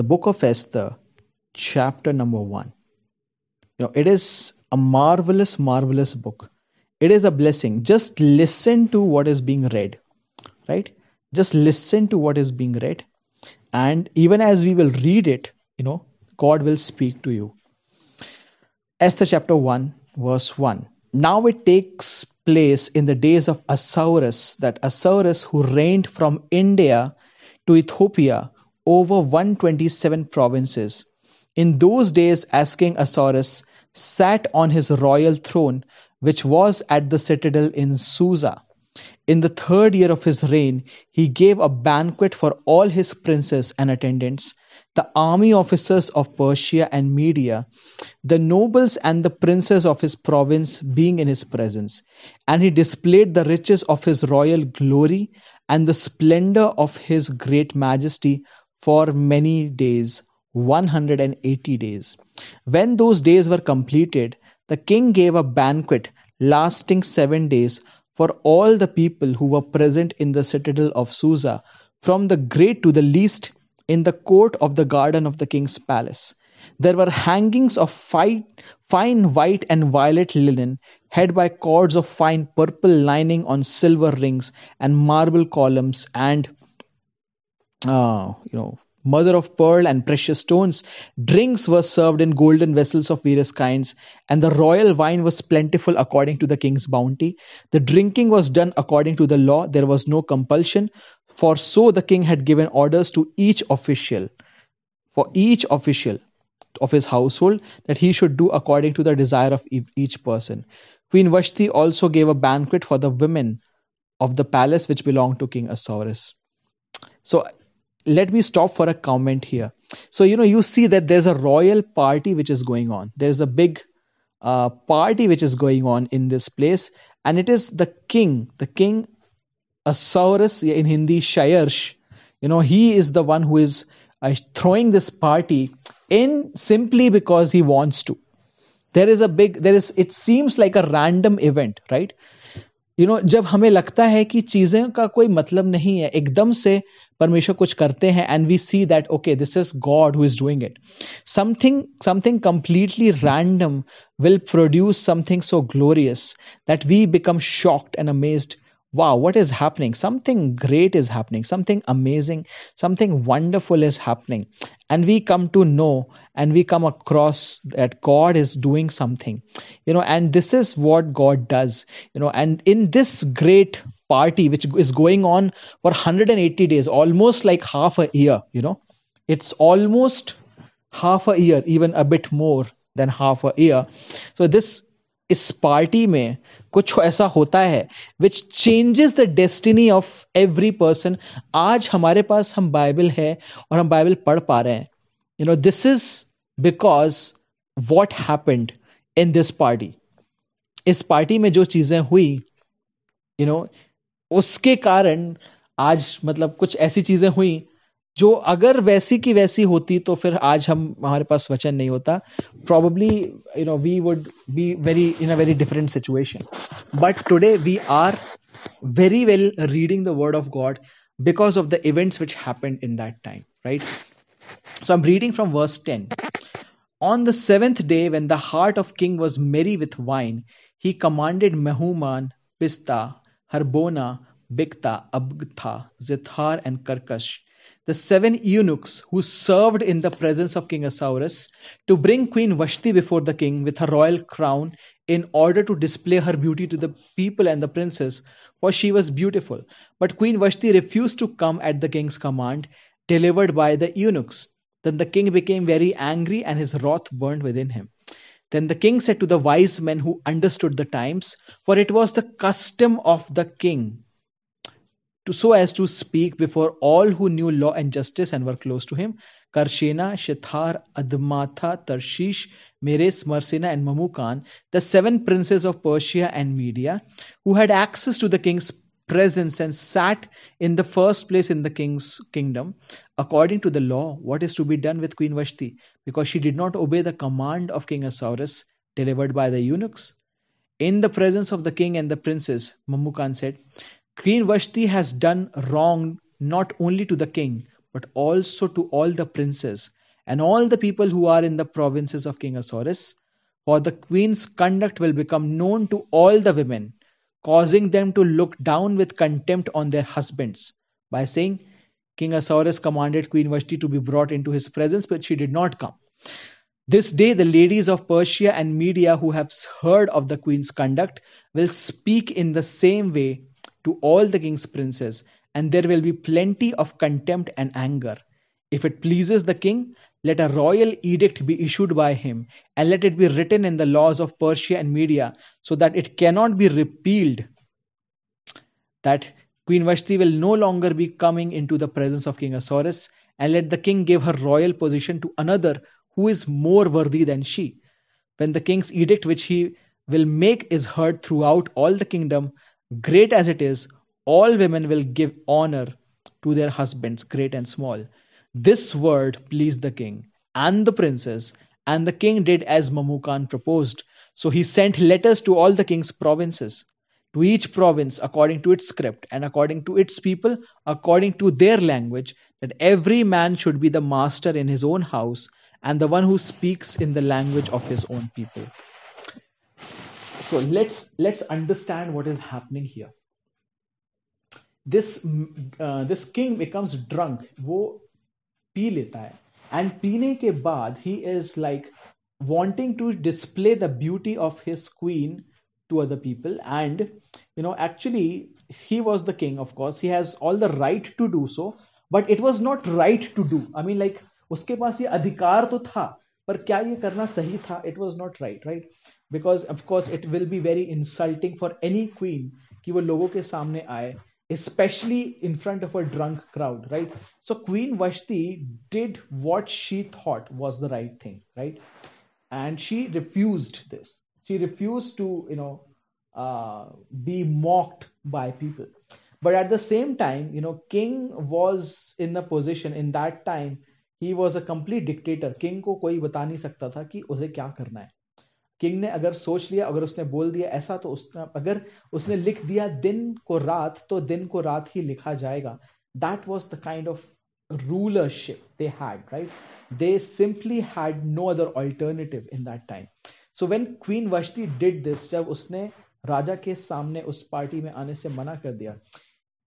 the book of Esther, chapter number 1. It is a marvelous book. It is a blessing. Just listen to what is being read, right? Just listen to what is being read. And even as we will read it, God will speak to you. Esther chapter 1, verse 1. Now it takes place in the days of Ahasuerus, that Ahasuerus who reigned from India to Ethiopia over 127 provinces. In those days, as King Ahasuerus sat on his royal throne, which was at the citadel in Susa. In the third year of his reign, he gave a banquet for all his princes and attendants, the army officers of Persia and Media, the nobles and the princes of his province being in his presence. And he displayed the riches of his royal glory and the splendor of his great majesty for many days, 180 days. When those days were completed, the king gave a banquet lasting 7 days for all the people who were present in the citadel of Susa, from the great to the least, in the court of the garden of the king's palace. There were hangings of fine white and violet linen, held by cords of fine purple lining on silver rings and marble columns, and mother of pearl and precious stones. Drinks were served in golden vessels of various kinds, and the royal wine was plentiful according to the king's bounty. The drinking was done according to the law. There was no compulsion, for so the king had given orders to each official, for each official of his household, that he should do according to the desire of each person. Queen Vashti also gave a banquet for the women of the palace which belonged to King Ahasuerus. So, let me stop for a comment here. So, you see that there's a royal party which is going on. There's a big party which is going on in this place. And it is the king Ahasuerus, in Hindi, Shairsh. He is the one who is throwing this party in simply because he wants to. It seems like a random event, right? जब हमें लगता है कि चीज़ें का कोई मतलब नहीं है, एकदम से परमेश्वर कुछ करते हैं, and we see that, okay, this is God who is doing it. Something completely random will produce something so glorious that we become shocked and amazed. Wow, what is happening? Something great is happening. Something amazing. Something wonderful is happening. And we come to know and we come across that God is doing something. And this is what God does. And in this great party, which is going on for 180 days, almost like half a year, it's almost half a year, even a bit more than half a year. So इस party में कुछ ऐसा होता है which changes the destiny of every person. आज हमारे पास हम Bible है और हम बाइबल पढ़ पा रहे हैं. This is because what happened in this party. इस पार्टी में जो चीजें हुई, उसके कारण आज कुछ ऐसी चीजें हुई जो अगर वैसी की वैसी होती तो फिर आज हमारे पास वचन नहीं होता. Probably, we would be in a very different situation. But today we are very well reading the word of God because of the events which happened in that time, right? So I'm reading from verse 10. On the seventh day, when the heart of king was merry with wine, he commanded Mahuman, Pista, Harbona, Bigta, Abgtha, Zethar, and Karkash, the 7 eunuchs who served in the presence of King Ahasuerus, to bring Queen Vashti before the king with her royal crown, in order to display her beauty to the people and the princes, for she was beautiful. But Queen Vashti refused to come at the king's command delivered by the eunuchs. Then the king became very angry and his wrath burned within him. Then the king said to the wise men who understood the times, for it was the custom of the king, so as to speak before all who knew law and justice and were close to him, Karshena, Shethar, Admatha, Tarshish, Meres, Marsena, and Mamukan, the 7 princes of Persia and Media, who had access to the king's presence and sat in the first place in the king's kingdom, according to the law, what is to be done with Queen Vashti, because she did not obey the command of King Ahasuerus delivered by the eunuchs. In the presence of the king and the princes, Mamukan said, Queen Vashti has done wrong not only to the king, but also to all the princes and all the people who are in the provinces of King Ahasuerus. For the queen's conduct will become known to all the women, causing them to look down with contempt on their husbands, by saying, King Ahasuerus commanded Queen Vashti to be brought into his presence, but she did not come. This day the ladies of Persia and Media who have heard of the queen's conduct will speak in the same way to all the king's princes, and there will be plenty of contempt and anger. If it pleases the king, let a royal edict be issued by him, and let it be written in the laws of Persia and Media, so that it cannot be repealed, that Queen Vashti will no longer be coming into the presence of King Ahasuerus, and let the king give her royal position to another who is more worthy than she. When the king's edict which he will make is heard throughout all the kingdom, great as it is, all women will give honor to their husbands, great and small. This word pleased the king and the princes, and the king did as Mamukan proposed. So he sent letters to all the king's provinces, to each province according to its script and according to its people, according to their language, that every man should be the master in his own house and the one who speaks in the language of his own people. So let's understand what is happening here. This king becomes drunk. Wo पी लेता है, and पीने के बाद he is like wanting to display the beauty of his queen to other people, and you know, actually he was the king, of course he has all the right to do so, but it was not right to do. I mean, like, उसके पास ये अधिकार तो था, पर क्या ये करना सही था? It was not right, right? Because of course it will be very insulting for any queen कि वो लोगों के सामने आए, especially in front of a drunk crowd, right? So Queen Vashti did what she thought was the right thing, right? And she refused this. She refused to, you know, be mocked by people. But at the same time, you know, king was in the position, in that time, he was a complete dictator. King को कोई बता नहीं सकता था कि उसे क्या करना है. किंग ने अगर सोच लिया, अगर उसने बोल दिया ऐसा, तो उसने, अगर उसने लिख दिया दिन को रात, तो दिन को रात ही लिखा जाएगा. That was the kind of rulership they had, right? They simply had no other alternative in that time. So when Queen Vashti did this, जब उसने राजा के सामने उस पार्टी में आने से मना कर दिया,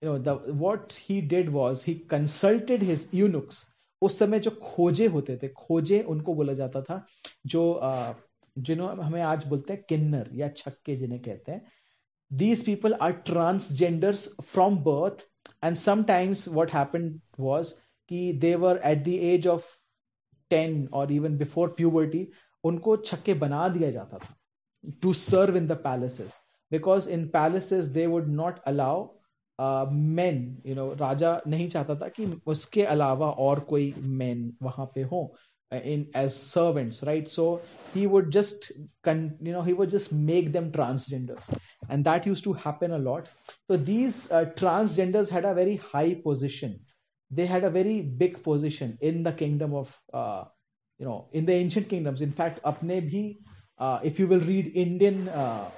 you know, what he did was he consulted his eunuchs. उस समय जो खोजे होते थे, खोजे उनको बोला जाता था, जो जिन्होंने हमें आज बोलते हैं किन्नर या छक्के जिन्हें कहते हैं. These people are transgenders from birth, and sometimes what happened was कि they were at the age of 10 or even before puberty, उनको छक्के बना दिया जाता था to serve in the palaces, because in palaces they would not allow men, you know, राजा नहीं चाहता था कि उसके अलावा और कोई men वहां पे हों in as servants, right? So he would just make them transgenders, and that used to happen a lot. So these transgenders had a very high position. They had a very big position in the kingdom of in the ancient kingdoms. In fact, apne bhi, if you will read Indian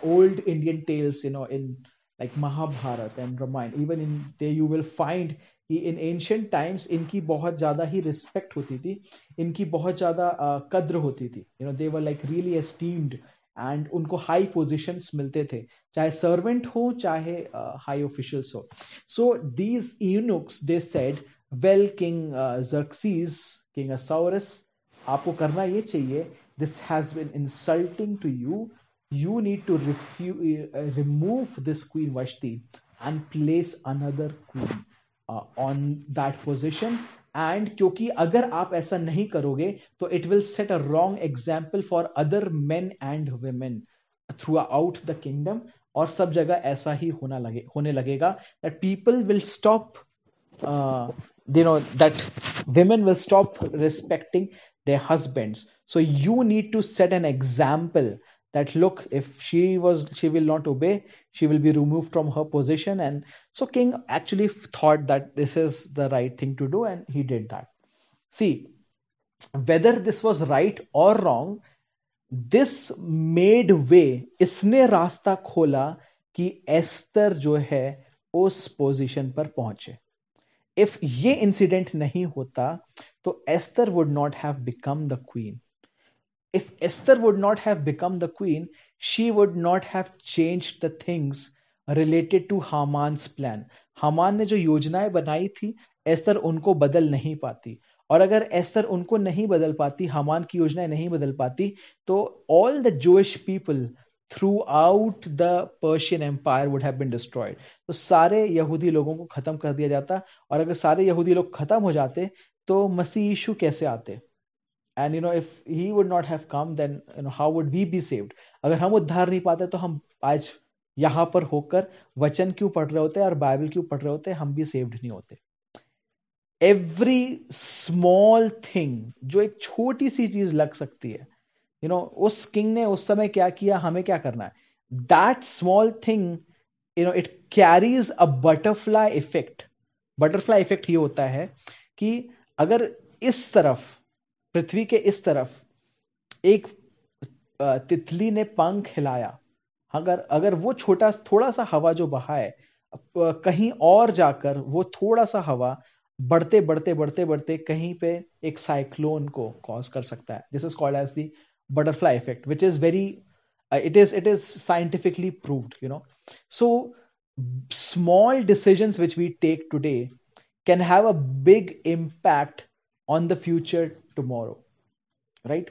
old Indian tales, you know, in like Mahabharata and Ramayana, even in there you will find in ancient times इनकी बहुत ज़्यादा ही respect होती थी, इनकी बहुत ज़्यादा कद्र होती थी. You know, they were like really esteemed, and उनको high positions मिलते थे, चाहे servant हो चाहे high officials हो. So these eunuchs, they said, well, King Xerxes, King Ahasuerus, आपको करना ये चाहिए. This has been insulting to you. You need to remove this Queen Vashti and place another queen on that position, and क्योंकि अगर आप ऐसा नहीं करोगे तो it will set a wrong example for other men and women throughout the kingdom. और सब जगह ऐसा ही होने लगेगा that people will stop that women will stop respecting their husbands. So you need to set an example that look, if she will not obey, she will be removed from her position. And so king actually thought that this is the right thing to do, and he did that. See, whether this was right or wrong, this made way, इसने रास्ता खोला कि एस्तर जो है उस position पर पहुंचे. If ये इंसिडेंट नहीं होता तो Esther would not have become the queen. If Esther would not have become the queen, she would not have changed the things related to Haman's plan. Haman ने जो योजनाएं बनाई थी एस्थर उनको बदल नहीं पाती, और अगर एस्थर उनको नहीं बदल पाती, हामान की योजनाएं नहीं बदल पाती, तो all the Jewish people throughout the Persian empire would have been destroyed. तो सारे यहूदी लोगों को खत्म कर दिया जाता, और अगर सारे यहूदी लोग खत्म हो जाते तो मसीह यीशु कैसे आते? And you know, if he would not have come, then you know how would we be saved? अगर हम उद्धार नहीं पाते तो हम आज यहाँ पर होकर वचन क्यों पढ़ रहे होते और बाइबल क्यों पढ़ रहे होते? हम भी सेव्ड नहीं होते. एवरी स्मॉल थिंग, जो एक छोटी सी चीज लग सकती है, यू नो, उस किंग ने उस समय क्या किया, हमें क्या करना है? That small thing, you know, it carries a butterfly effect. Butterfly effect ये होता है कि अगर इस तरफ, पृथ्वी के इस तरफ एक तितली ने पंख हिलाया, अगर वो छोटा थोड़ा सा हवा जो बहा है, कहीं और जाकर वो थोड़ा सा हवा बढ़ते बढ़ते बढ़ते बढ़ते कहीं पे एक साइक्लोन को कॉज कर सकता है. This is called as the butterfly effect, which is very, it is scientifically proved, you know. So small decisions which we take today can have a big impact on the future tomorrow, right?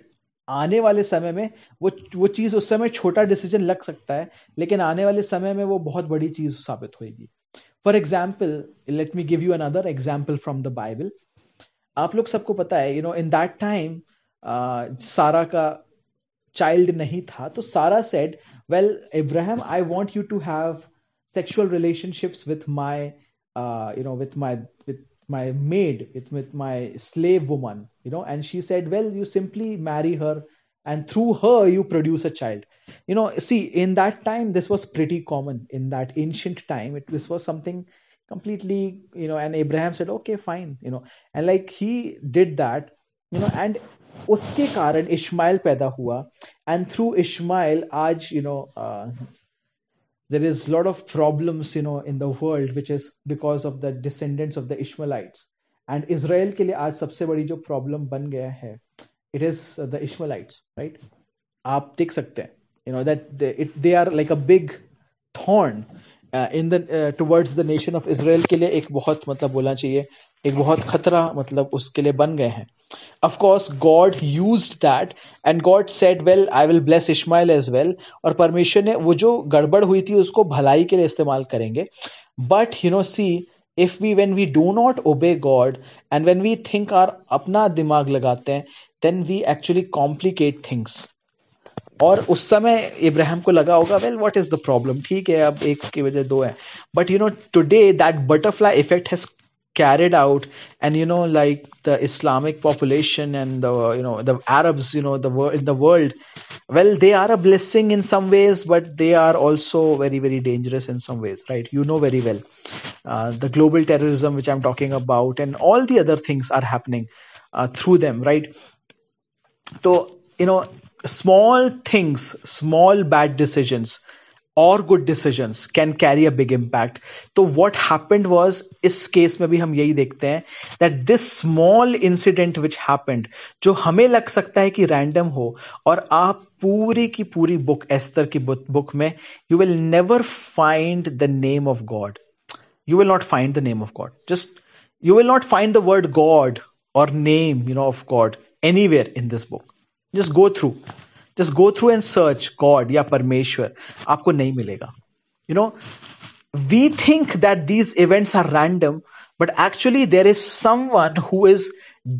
आने वाले समय में वो चीज, उस समय छोटा decision लग सकता है, लेकिन आने वाले समय में वो बहुत बड़ी चीज साबित होगी. For example, let me give you another example from the Bible. आप लोग सबको पता है, you know, in that time Sarah का चाइल्ड नहीं था, तो Sarah said, well Ibrahim, I want you to have sexual relationships with my, you know, with my maid, with my slave woman, you know. And she said, well, you simply marry her and through her you produce a child, you know. See, in that time this was pretty common. In that ancient time, this was something completely, you know, and Abraham said, okay, fine, you know, and like he did that, you know, and uske karan Ishmael paida hua, and through Ishmael aaj, you know, there is a lot of problems, you know, in the world, which is because of the descendants of the Ishmaelites. And Israel के लिए आज सबसे बड़ी जो problem बन गया है, it is the Ishmaelites, right? आप देख सकते हैं, you know, that they are like a big thorn in the towards the nation of Israel के लिए एक बहुत, मतलब बोलना चाहिए, एक बहुत खतरा, मतलब उसके लिए बन गए हैं. Of course, God used that and God said, well, I will bless Ishmael as well. और परमेश्वर ने वो जो गड़बड़ हुई थी उसको भलाई के लिए इस्तेमाल करेंगे. But you know, see, if we, when we do not obey God and when we think our अपना दिमाग लगाते हैं, then we actually complicate things. और उस समय इब्राहिम को लगा होगा, well, what is the problem? ठीक है, अब एक की वजह दो है. But you know, today that butterfly effect has carried out, and you know, like the Islamic population and the, you know, the Arabs, you know, the world, well, they are a blessing in some ways, but they are also very, very dangerous in some ways, right? You know very well, the global terrorism which I'm talking about, and all the other things are happening through them, right? So, you know, small things, small bad decisions or good decisions can carry a big impact. So what happened was, इस case में भी हम यही देखते हैं, that this small incident which happened, जो हमें लग सकता है कि random हो, और आप पूरी की पूरी book, एस्थर की book में, you will never find the name of God. You will not find the name of God. Just, you will not find the word God or name, you know, of God anywhere in this book. Just go through. Just go through and search God या परमेश्वर, आपको नहीं मिलेगा. You know, we think that these events are random, but actually there is someone who is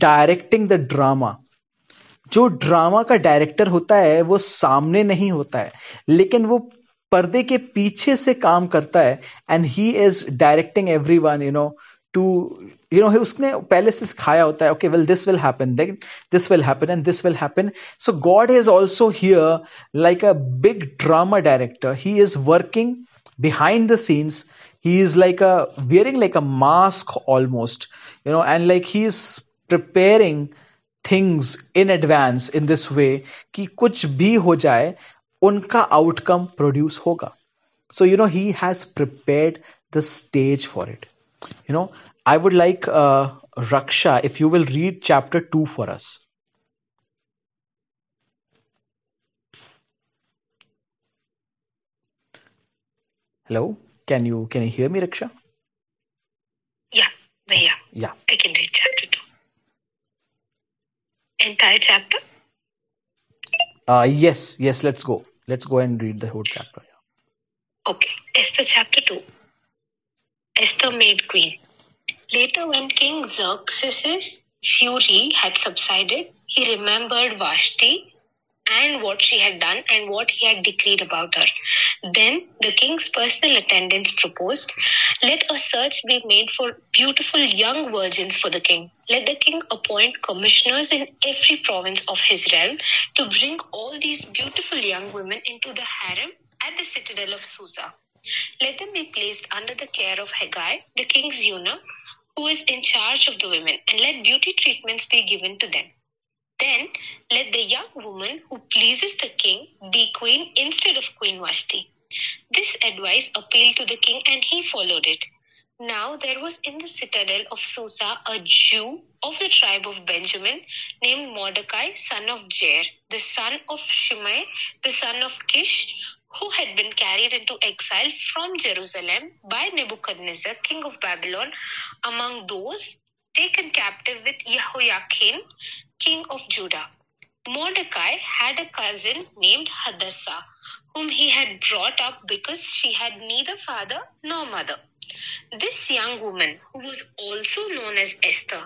directing the drama. जो drama का director होता है वो सामने नहीं होता है, लेकिन वो पर्दे के पीछे से काम करता है. And he is directing everyone, you know, to, you know, उसने पहले से सिखाया होता है, okay, well, this will happen, then this will happen, and this will happen. So God is also here like a big drama director. He is working behind the scenes. He is like a, wearing like a mask almost, you know, and like he is preparing things in advance in this way कि कुछ भी हो जाए उनका outcome produce होगा. So, you know, he has prepared the stage for it. You know, I would like Raksha, if you will read chapter 2 for us. Hello, can you hear me, Raksha? Yeah. I can read chapter 2. Entire chapter? Yes, let's go. Let's go and read the whole chapter. Yeah. Okay, Esther chapter 2. Esther made queen. Later, when King Xerxes' fury had subsided, he remembered Vashti and what she had done and what he had decreed about her. Then the king's personal attendants proposed, "Let a search be made for beautiful young virgins for the king. Let the king appoint commissioners in every province of his realm to bring all these beautiful young women into the harem at the citadel of Susa. Let them be placed under the care of Hegai, the king's eunuch, who is in charge of the women, and let beauty treatments be given to them. Then let the young woman who pleases the king be queen instead of Queen Vashti." This advice appealed to the king, and he followed it. Now there was in the citadel of Susa a Jew of the tribe of Benjamin named Mordecai, son of Jair, the son of Shimei, the son of Kish, who had been carried into exile from Jerusalem by Nebuchadnezzar, king of Babylon, among those taken captive with Jehoiachin, king of Judah. Mordecai had a cousin named Hadassah, whom he had brought up because she had neither father nor mother. This young woman, who was also known as Esther,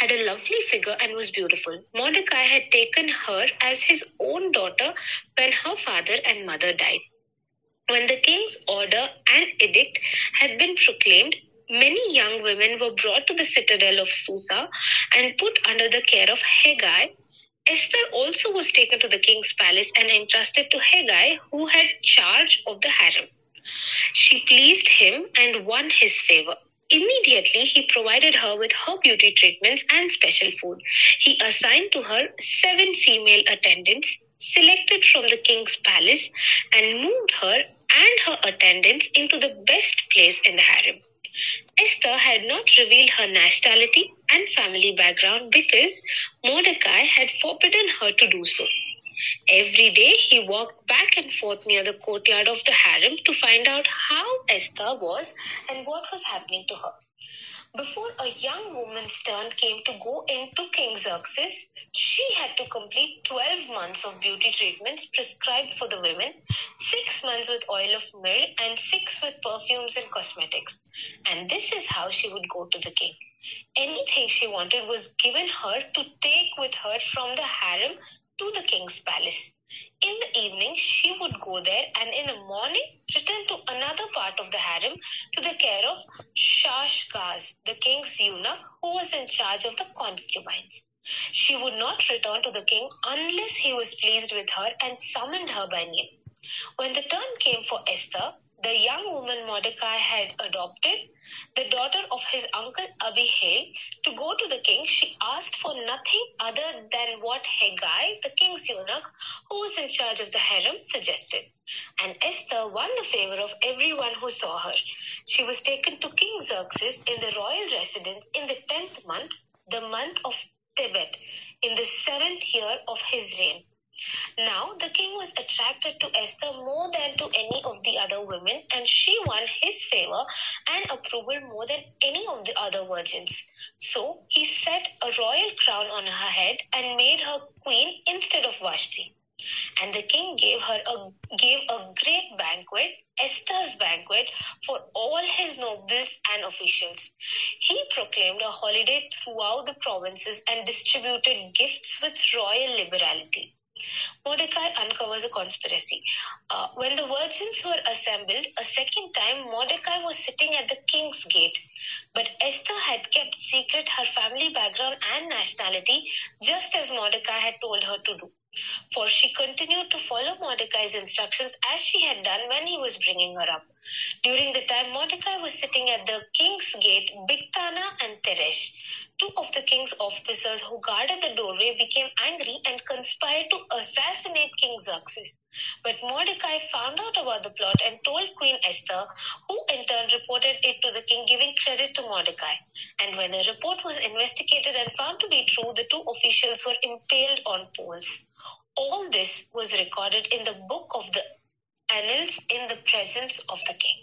had a lovely figure and was beautiful. Mordecai had taken her as his own daughter when her father and mother died. When the king's order and edict had been proclaimed, many young women were brought to the citadel of Susa and put under the care of Hegai. Esther also was taken to the king's palace and entrusted to Hegai, who had charge of the harem. She pleased him and won his favor. Immediately, he provided her with her beauty treatments and special food. He assigned to her 7 female attendants selected from the king's palace and moved her and her attendants into the best place in the harem. Esther had not revealed her nationality and family background because Mordecai had forbidden her to do so. Every day he walked back and forth near the courtyard of the harem to find out how Esther was and what was happening to her. Before a young woman's turn came to go into King Xerxes, she had to complete 12 months of beauty treatments prescribed for the women, 6 months with oil of myrrh and 6 with perfumes and cosmetics. And this is how she would go to the king. Anything she wanted was given her to take with her from the harem to the king's palace. In the evening, she would go there and in the morning return to another part of the harem to the care of Shaashgaz, the king's eunuch, who was in charge of the concubines. She would not return to the king unless he was pleased with her and summoned her by name. When the turn came for Esther, the young woman Mordecai had adopted, the daughter of his uncle Abihail, to go to the king, she asked for nothing other than what Hegai, the king's eunuch, who was in charge of the harem, suggested. And Esther won the favor of everyone who saw her. She was taken to King Xerxes in the royal residence in the 10th month, the month of Tebet, in the 7th year of his reign. Now the king was attracted to Esther more than to any of the other women, and she won his favor and approval more than any of the other virgins. So he set a royal crown on her head and made her queen instead of Vashti. And the king gave her a great banquet, Esther's banquet, for all his nobles and officials. He proclaimed a holiday throughout the provinces and distributed gifts with royal liberality. Mordecai uncovers a conspiracy. When the virgins were assembled a second time, Mordecai was sitting at the king's gate. But Esther had kept secret her family background and nationality, just as Mordecai had told her to do. For she continued to follow Mordecai's instructions as she had done when he was bringing her up. During the time Mordecai was sitting at the king's gate, Bigdana and Teresh, 2 of the king's officers who guarded the doorway, became angry and conspired to assassinate King Xerxes. But Mordecai found out about the plot and told Queen Esther, who in turn reported it to the king, giving credit to Mordecai. And when a report was investigated and found to be true, the two officials were impaled on poles. All this was recorded in the book of the annals in the presence of the king.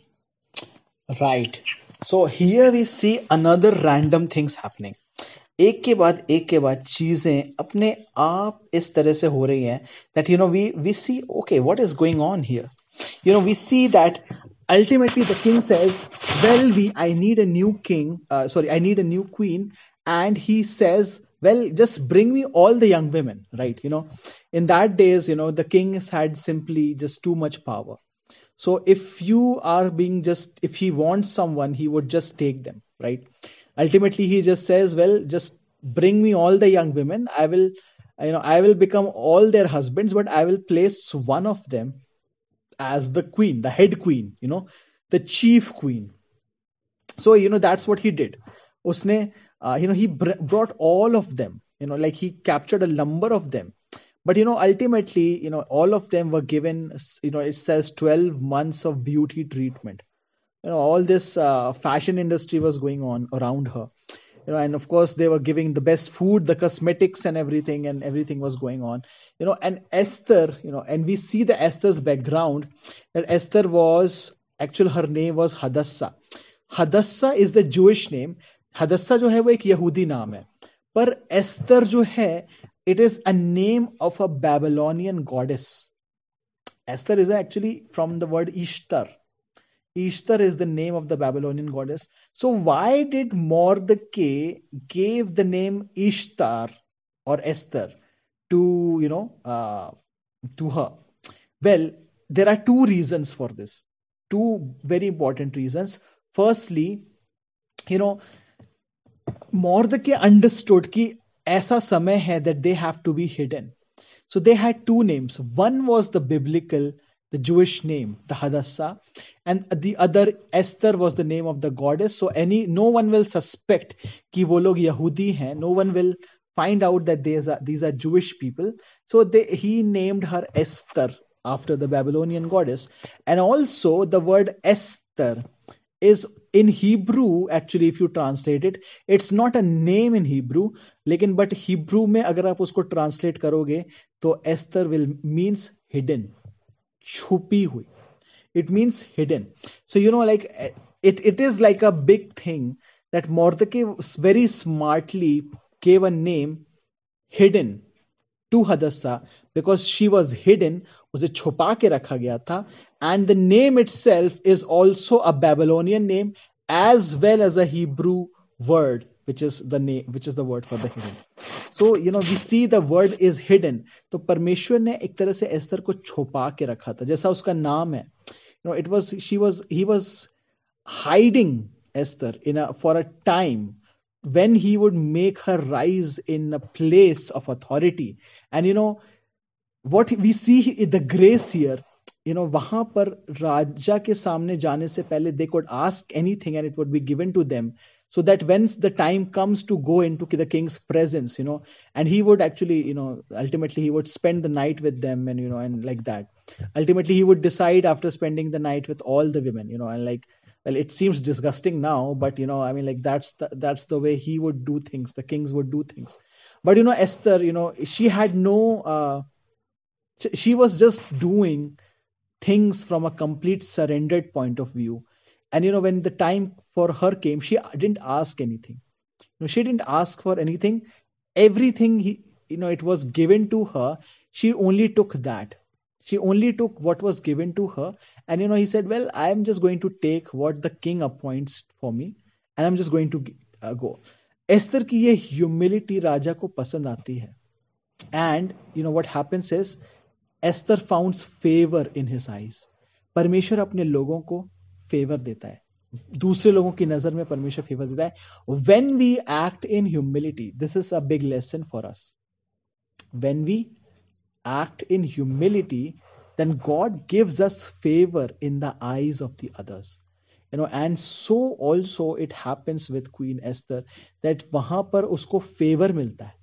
Right. So here we see another random things happening. एक के बाद चीजें अपने आप इस तरह से हो रही हैं that you know we see okay what is going on here, you know we see that ultimately the king says well I need a new king I need a new queen, and he says well just bring me all the young women, right? You know, in that days, you know, the kings had simply just too much power. So if he wants someone, he would just take them, right? Ultimately, he just says, well, just bring me all the young women. I will become all their husbands, but I will place one of them as the queen, the head queen, you know, the chief queen. So, you know, that's what he did. Usne, he brought all of them, you know, like he captured a number of them. But, you know, ultimately, you know, all of them were given, you know, it says 12 months of beauty treatment. You know, all this fashion industry was going on around her, you know, and of course they were giving the best food, the cosmetics and everything was going on, you know. And Esther, you know, and we see the Esther's background, that Esther was actually, her name was Hadassah. Hadassah is the Jewish name. Hadassah जो है वो एक यहूदी नाम है, पर Esther जो है, it is a name of a Babylonian goddess. Esther is actually from the word Ishtar. Ishtar is the name of the Babylonian goddess. So why did Mordecai gave the name Ishtar or Esther to, you know, to her? Well, there are two reasons for this. Two very important reasons. Firstly, you know, Mordecai understood ki aisa samay hai that they have to be hidden. So they had two names. One was the biblical, the Jewish name, the Hadassah, and the other Esther was the name of the goddess. So no one will suspect ki wo log Yahudi hain. No one will find out that these are Jewish people. So he named her Esther after the Babylonian goddess. And also the word Esther is in Hebrew, actually, if you translate it, it's not a name in Hebrew, but Hebrew mein agar aap usko translate karoge, to Esther will means hidden. छुपी हुई. It means hidden. So, you know, like it is like a big thing that Mordecai very smartly gave a name hidden to Hadassah because she was hidden, उसे छुपा के रखा गया था, and the name itself is also a Babylonian name as well as a Hebrew word, which is the word for the hidden. So, you know, we see the word is hidden. तो परमेश्वर ने एक तरह से Esther को छुपा के रखा था, जैसा उसका नाम है. You know, he was hiding Esther for a time when he would make her rise in a place of authority. And, you know, what we see in the grace here, you know, वहां पर राजा के सामने जाने से पहले they could ask anything and it would be given to them. So that when the time comes to go into the king's presence, you know, and he would actually, you know, ultimately he would spend the night with them and, you know, and like that. Ultimately, he would decide after spending the night with all the women, you know, and like, well, it seems disgusting now, but, you know, I mean, like that's the way he would do things. The kings would do things. But, you know, Esther, you know, she had no, she was just doing things from a complete surrendered point of view. And, you know, when the time for her came, she didn't ask anything. You know, she didn't ask for anything. Everything, you know, it was given to her. She only took that. She only took what was given to her. And, you know, he said, well, I'm just going to take what the king appoints for me. And I'm just going to go. Esther ki ye humility Raja ko pasand aati hai. And, you know, what happens is, Esther founds favor in his eyes. Parmeshwar apne logon ko favour देता है, दूसरे लोगों की नजर में परमेश्वर favour देता है. When we act in humility, this is a big lesson for us. When we act in humility, then God gives us favor in the eyes of the others. You know, and so also it happens with Queen Esther that वहां पर उसको favour मिलता है.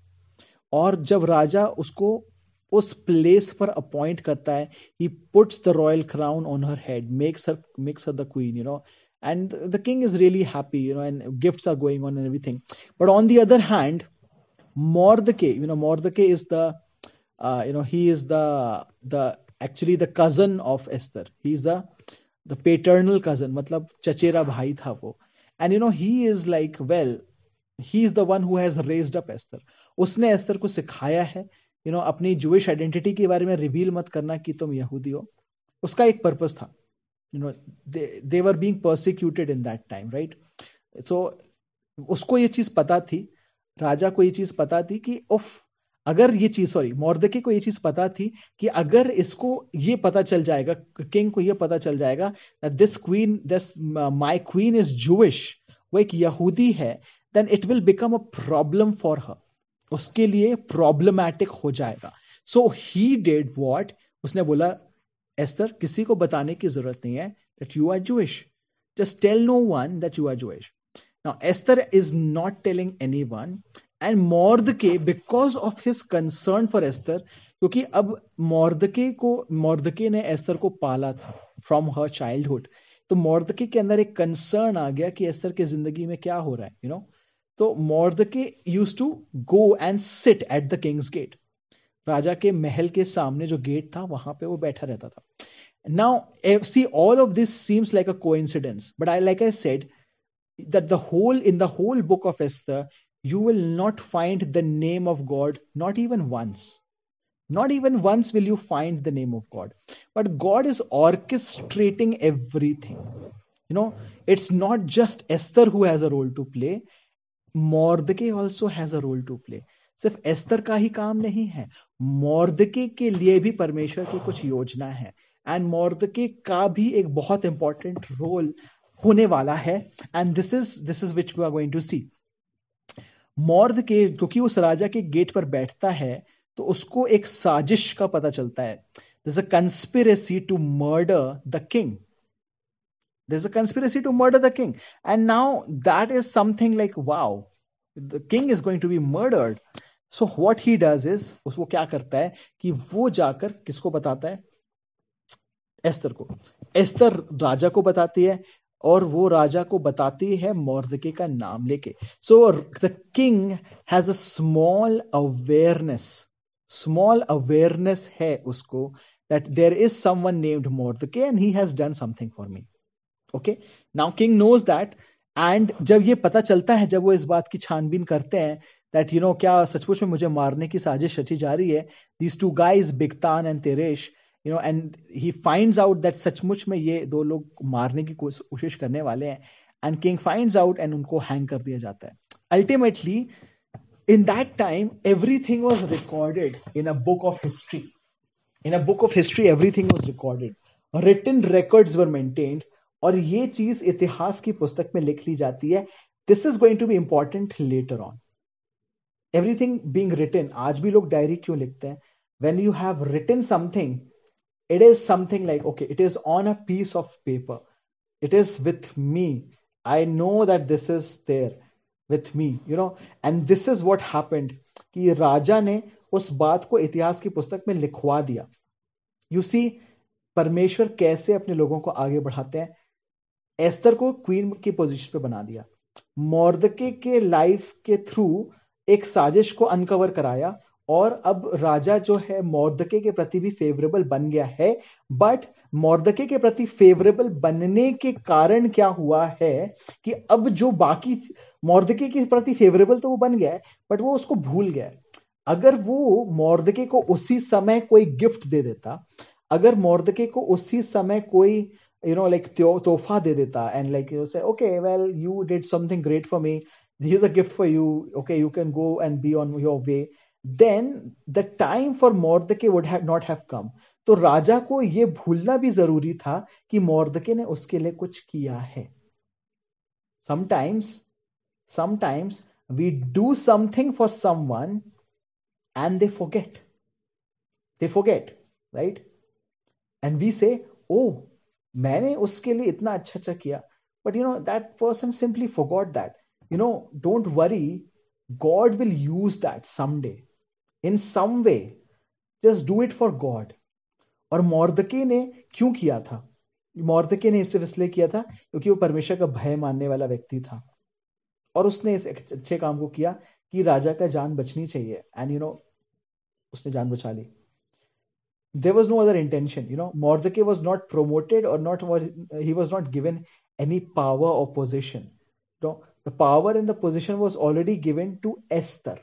और जब राजा उसको उस place पर अपॉइंट करता है. He puts the royal crown on her head, makes her the queen, you know. And the king is really happy, you know, and gifts are going on and everything. But on the other hand, Mordecai is the, he is the actually the cousin of Esther. He is the paternal cousin, मतलब चचेरा भाई था वो. And you know, he is like, well, he is the one who has raised up Esther. उसने Esther को सिखाया है, you know, अपनी Jewish identity के बारे में reveal मत करना कि तुम यहूदी हो. उसका एक purpose था. You know, they were being persecuted in that time, right? So उसको ये चीज पता थी, राजा को ये चीज पता थी कि मोर्दके को ये चीज पता थी कि अगर इसको ये पता चल जाएगा, किंग को ये पता चल जाएगा this my queen is Jewish, वो एक यहूदी है, then it will become a problem for her, उसके लिए प्रॉब्लमैटिक हो जाएगा. सो ही डिड व्हाट, उसने बोला एस्तर किसी को बताने की जरूरत नहीं है that you are Jewish. Just tell no one that you are Jewish. Now Esther is not telling anyone, and Mordecai, because of his concern for Esther, क्योंकि अब Mordecai ने Esther को पाला था from her childhood, तो Mordecai के अंदर एक concern आ गया कि Esther के जिंदगी में क्या हो रहा है, you know. तो Mordecai used to go and sit at the king's gate. राजा के महल के सामने जो गेट था वहां पे वो बैठा रहता था. Now see all of this seems like a coincidence, but I like I said that in the whole book of Esther you will not find the name of God, not even once will you find the name of God. But God is orchestrating everything, you know. It's not just Esther who has a role to play, Mordecai also has a role to play. सिर्फ Esther का ही काम नहीं है, Mordecai के लिए भी परमेश्वर की कुछ योजना है, एंड मोर्दके का भी एक बहुत इंपॉर्टेंट रोल होने वाला है. And this is which we are going to see. Mordecai क्योंकि उस राजा के गेट पर बैठता है तो उसको एक साजिश का पता चलता है. There is a conspiracy to murder the king. And now that is something like wow, the king is going to be murdered. So what he does is, उसको क्या करता है कि वो जाकर किसको बताता है, एस्तर को. एस्तर राजा को बताती है और वो राजा को बताती है मोर्दके का नाम लेके. So the king has a small awareness है उसको that there is someone named Mordecai and he has done something for me. Okay, now king knows that. And जब ये पता चलता है, जब वो इस बात की छानबीन करते हैं दैट यू नो क्या सचमुच में मुझे मारने की साजिश रची जा रही है, these two guys Bigthan and Teresh, you know, and he finds out that सचमुच में ये दो लोग मारने की कोशिश करने वाले हैं. And king finds out and उनको हैंग कर दिया जाता है. Ultimately in that time everything was recorded in a book of history. Everything was recorded, written records were maintained, और ये चीज इतिहास की पुस्तक में लिख ली जाती है. This is going to be important later on. Everything being written. आज भी लोग डायरी क्यों लिखते हैं? When you have written something, it is something like okay, it is on a piece of paper, it is with me, I know that this is there with me, you know. And this is what happened कि राजा ने उस बात को इतिहास की पुस्तक में लिखवा दिया. यू सी परमेश्वर कैसे अपने लोगों को आगे बढ़ाते हैं. एस्तर को क्वीन की पोजीशन पे बना दिया, मोर्दके के लाइफ के थ्रू एक साजिश को अनकवर कराया, और अब राजा जो है मोर्दके के प्रति भी फेवरेबल बन गया है. बट मोर्दके के प्रति फेवरेबल बनने के कारण क्या हुआ है कि अब जो बाकी मोर्दके के प्रति फेवरेबल तो वो बन गया है, बट वो उसको भूल गया है. अगर वो मोर्दके को उसी समय कोई गिफ्ट दे देता, अगर मोर्दके को उसी समय कोई तोहफा दे देता, and like you say okay well you did something great for me, this is a gift for you, okay you can go and be on your way, then the time for Mordecai would not have come. तो राजा को ये भूलना भी जरूरी था कि Mordecai ने उसके लिए कुछ किया है. Sometimes we do something for someone and they forget, right? And we say oh मैंने उसके लिए इतना अच्छा किया, but you know that person simply forgot that, you know. Don't worry, God will use that someday in some way. Just do it for God. और Mordecai ने क्यों किया था? मोर्दके ने इसे इसलिए किया था क्योंकि वो परमेश्वर का भय मानने वाला व्यक्ति था और उसने इस अच्छे काम को किया कि राजा का जान बचनी चाहिए। एंड यू नो उसने जान बचा ली। There was no other intention, you know. Mordecai was not promoted और not he was not given any power और position. No, the power and the position was already given to Esther.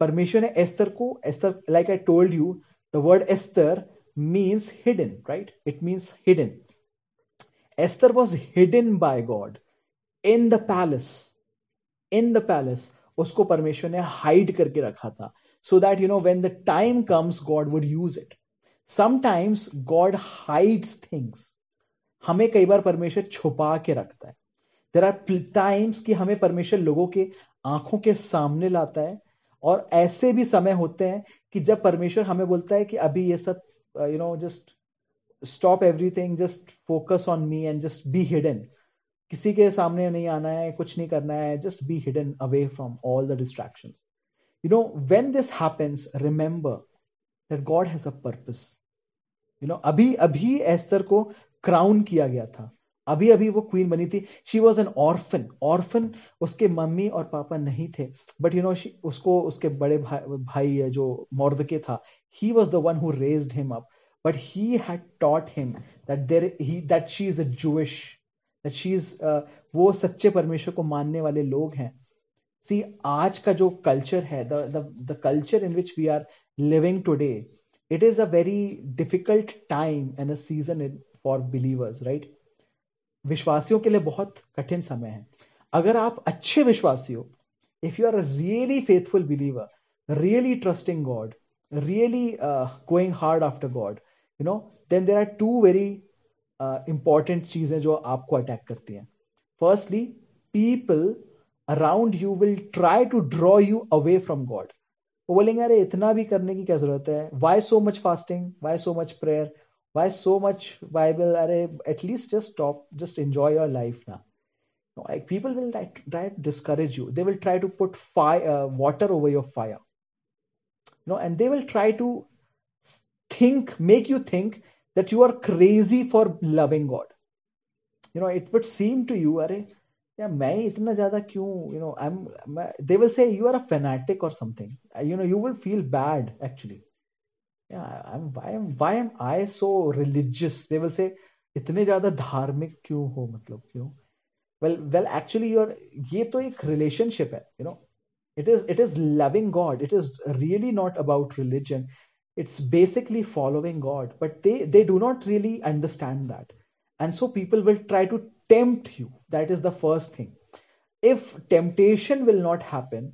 परमेश्वर ने Esther को, Esther like I told you the word Esther means hidden, right? It means hidden. Esther was hidden by God in the palace. In the palace, उसको परमेश्वर ने hide करके रखा था, so that you know when the time comes, God would use it. Sometimes God hides things. हमें कई बार परमेश्वर छुपा के रखता है. There are times कि हमें परमेश्वर लोगों के आंखों के सामने लाता है, और ऐसे भी समय होते हैं कि जब परमेश्वर हमें बोलता है कि अभी ये सब you know just stop everything, just focus on me and just be hidden. किसी के सामने नहीं आना है, कुछ नहीं करना है, just be hidden away from all the distractions. You know, when this happens, remember that God has a purpose. You know, अभी एस्तर को crown किया गया था, अभी वो queen बनी थी. She was an orphan. Orphan, उसके मम्मी और पापा नहीं थे, but you know, उसको उसके बड़े भाई है जो मोर्दके था, he was the one who raised him up. But he had taught him that she is a Jewish, that she is वो सच्चे परमेश्वर को मानने वाले लोग हैं. See, आज का जो culture है, the culture in which we are living today, it is a very difficult time and a season for believers, right? विश्वासियों के लिए बहुत कठिन समय है. अगर आप अच्छे विश्वासी हो, if you are a really faithful believer, really trusting God, really going hard after God, you know, then there are two very important चीजें जो आपको अटैक करती हैं. Firstly, people around you will try to draw you away from God. वो बोलेंगे अरे इतना भी करने की क्या जरूरत है, why so much fasting, why so much prayer, why so much Bible, अरे at least just stop, just enjoy your life now. No, like people will try to discourage you. They will try to put water over your fire, you know, and they will try to make you think that you are crazy for loving God. You know, it would seem to you, "Arey, yeah, main itna zyada kyun?" You know, they will say you are a fanatic or something. You know, you will feel bad actually. Yeah, why am I so religious? They will say, "Itne zyada dharmik kyun ho?" Matlab kyun? Well, actually, ये तो एक relationship है, you know. It is loving God. It is really not about religion. It's basically following God. But they do not really understand that. And so people will try to tempt you. That is the first thing. If temptation will not happen,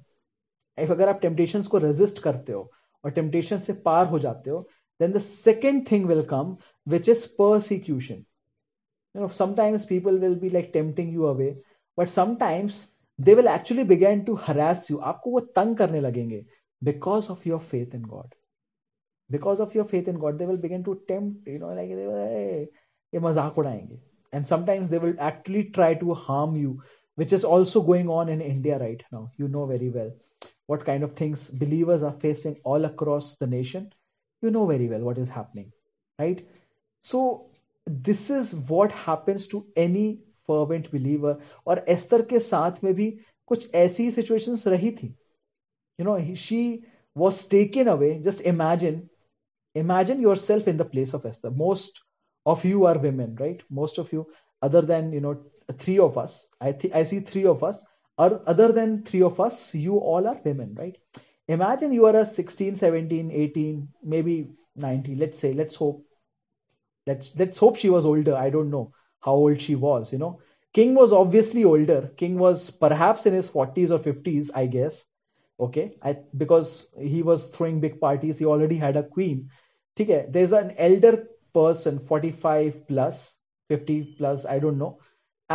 if agar aap temptations ko resist karte ho, aur temptation se paar ho jate ho, then the second thing will come, which is persecution. You know, sometimes people will be like tempting you away. But sometimes they will actually begin to harass you. आपको वो तंग करने लगेंगे because of your faith in God. Because of your faith in God, they will begin to tempt, you know, like they will, hey, ये मजाक उड़ाएंगे. And sometimes they will actually try to harm you, which is also going on in India right now. You know very well what kind of things believers are facing all across the nation. You know very well what is happening, right? So this is what happens to any fervent believer. और एस्तर के साथ में भी कुछ ऐसी situations रही थी. You know, she was taken away. Just imagine yourself in the place of Esther. Most of you are women, right? Most of you, other than, you know, three of us. I see three of us. Or other than three of us, you all are women, right? Imagine you are a 16, 17, 18, maybe 19. Let's say, let's hope she was older. I don't know how old she was, you know. King was obviously older. King was perhaps in his 40s or 50s, I guess. Okay, because he was throwing big parties. He already had a queen. Okay, there's an elder person, 45 plus, 50 plus, I don't know.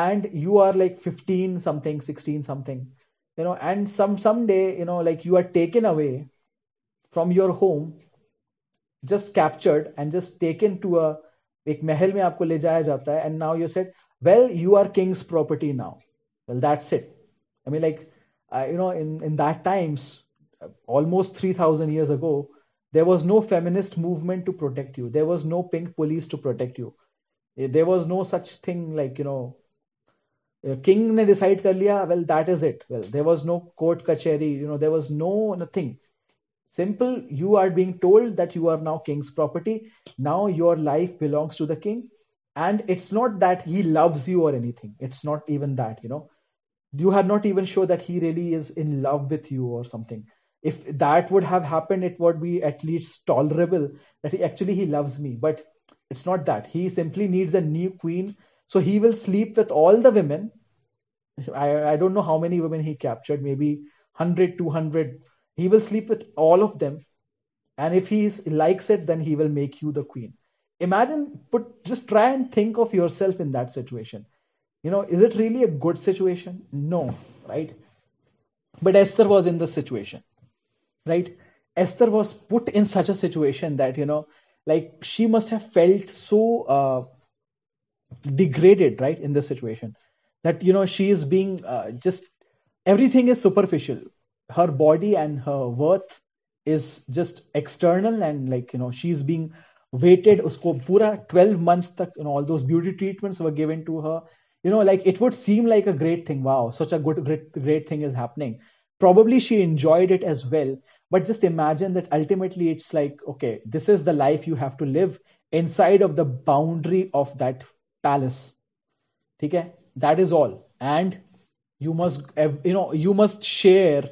And you are like 15 something, 16 something, you know. And someday, you know, like you are taken away from your home, just captured and just taken to a एक महल में आपको ले जाया जाता है. And now you said well you are king's property now. Well that's it. I mean like you know in that times almost 3000 years ago, There was no feminist movement to protect you. There was no pink police to protect you. There was no such thing like, you know, king ne decide kar liya, well, that is it. Well, there was no court kacheri, you know, there was no nothing. Simple, you are being told that you are now king's property. Now your life belongs to the king. And it's not that he loves you or anything. It's not even that, you know. You are not even sure that he really is in love with you or something. If that would have happened, it would be at least tolerable that he loves me. But it's not that. He simply needs a new queen. So he will sleep with all the women. I don't know how many women he captured, maybe 100, 200. He will sleep with all of them. And if he likes it, then he will make you the queen. Imagine, just try and think of yourself in that situation. You know, is it really a good situation? No, right? But Esther was in this situation. Right? Esther was put in such a situation that, you know, like she must have felt so degraded, right, in this situation that, you know, she is being everything is superficial. Her body and her worth is just external, and like, you know, she's being weighted. Usko pura 12 months tak, you know, all those beauty treatments were given to her. You know, like it would seem like a great thing. Wow, such a good, great thing is happening. Probably she enjoyed it as well. But just imagine that ultimately it's like, okay, this is the life you have to live inside of the boundary of that palace. Okay? That is all. And you must, you know, you must share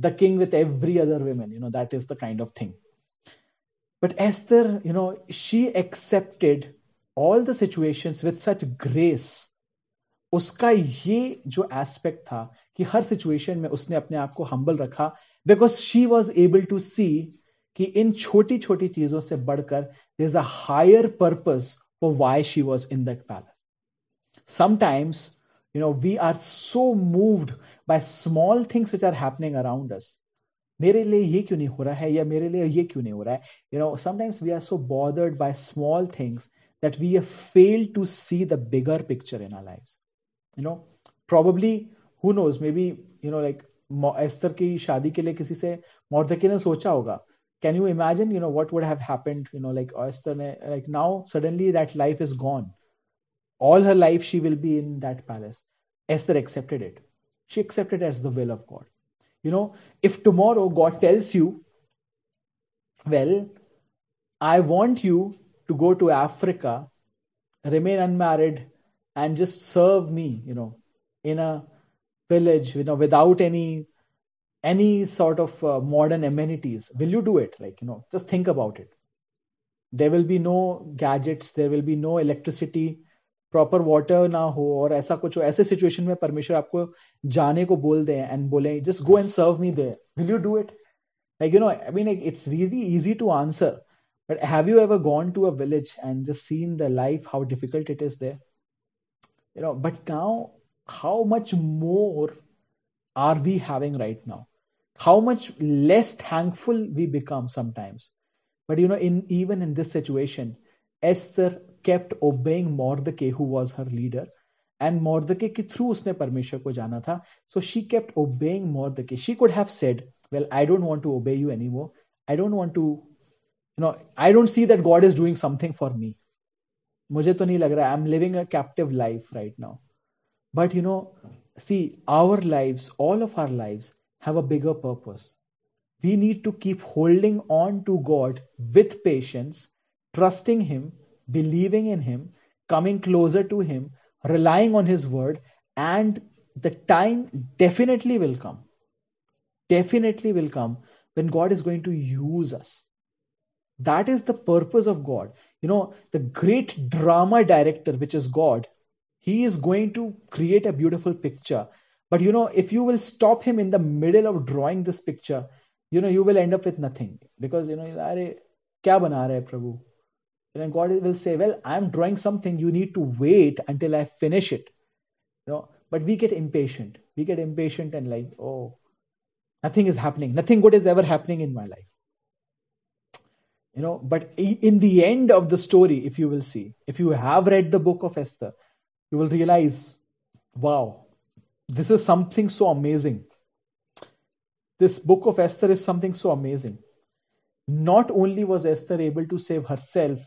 the king with every other woman. You know, that is the kind of thing. But Esther, you know, she accepted all the situations with such grace. उसका ये जो aspect था कि हर situation में उसने अपने आप को हम्बल रखा, because she was able to see कि इन छोटी छोटी चीजों से बढ़कर there is a higher purpose for why she was in that palace. Sometimes, you know, we are so moved by small things which are happening around us. मेरे लिए ये क्यों नहीं हो रहा है, या मेरे लिए ये क्यों नहीं हो रहा है. You know, sometimes we are so bothered by small things that we have failed to see the bigger picture in our lives. You know, probably, who knows, maybe, you know, like Esther ki shaadi ke liye kisi se Mordecai ne socha hoga. Can you imagine, you know, what would have happened, you know, like Esther ne, like now suddenly that life is gone. All her life she will be in that palace. Esther accepted it. She accepted it as the will of God. You know, if tomorrow God tells you, well, I want you to go to Africa, remain unmarried, and just serve me, you know, in a village, you know, without any sort of modern amenities. Will you do it? Like, you know, just think about it. There will be no gadgets. There will be no electricity. Proper water na ho or aisa kuch ho. Aise situation mein Parmeshwar aapko jaane ko bol de and bole, just go and serve me there. Will you do it? Like, you know, I mean, like, it's really easy to answer. But have you ever gone to a village and just seen the life, how difficult it is there? You know, but now, how much more are we having right now? How much less thankful we become sometimes. But you know, even in this situation, Esther kept obeying Mordecai, who was her leader. And Mordecai ke through usne Parmeshwar ko jana tha. So she kept obeying Mordecai. She could have said, well, I don't want to obey you anymore. I don't want to, you know, I don't see that God is doing something for me. मुझे तो नहीं लग रहा है. I'm living a captive life right now. But you know, see, our lives, all of our lives have a bigger purpose. We need to keep holding on to God with patience, trusting Him, believing in Him, coming closer to Him, relying on His word, and the time definitely will come. Definitely will come when God is going to use us. That is the purpose of God. You know, the great drama director, which is God, He is going to create a beautiful picture. But you know, if you will stop Him in the middle of drawing this picture, you know, you will end up with nothing. Because, you know, Are, kya bana rahe hai, Prabhu? And God will say, well, I'm drawing something. You need to wait until I finish it. You know, but we get impatient. We get impatient and like, oh, nothing is happening. Nothing good is ever happening in my life. You know, but in the end of the story, if you will see, if you have read the book of Esther, you will realize, wow, this is something so amazing. This book of Esther is something so amazing. Not only was Esther able to save herself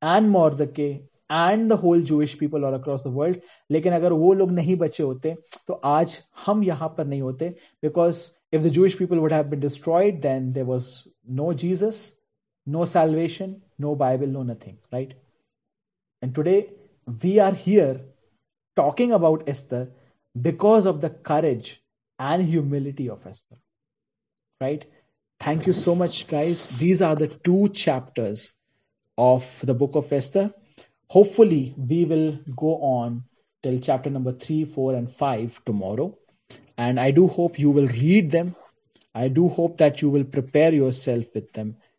and Mordecai and the whole Jewish people all across the world, लेकिन अगर वो लोग नहीं बचे होते तो आज हम यहाँ पर नहीं होते, because if the Jewish people would have been destroyed, then there was no Jesus, no salvation, no Bible, no nothing, right? And today we are here talking about Esther because of the courage and humility of Esther, right? Thank you so much, guys. These are the two chapters of the book of Esther. Hopefully, we will go on till chapter number 3, 4, and 5 tomorrow. And I do hope you will read them. I do hope that you will prepare yourself with them.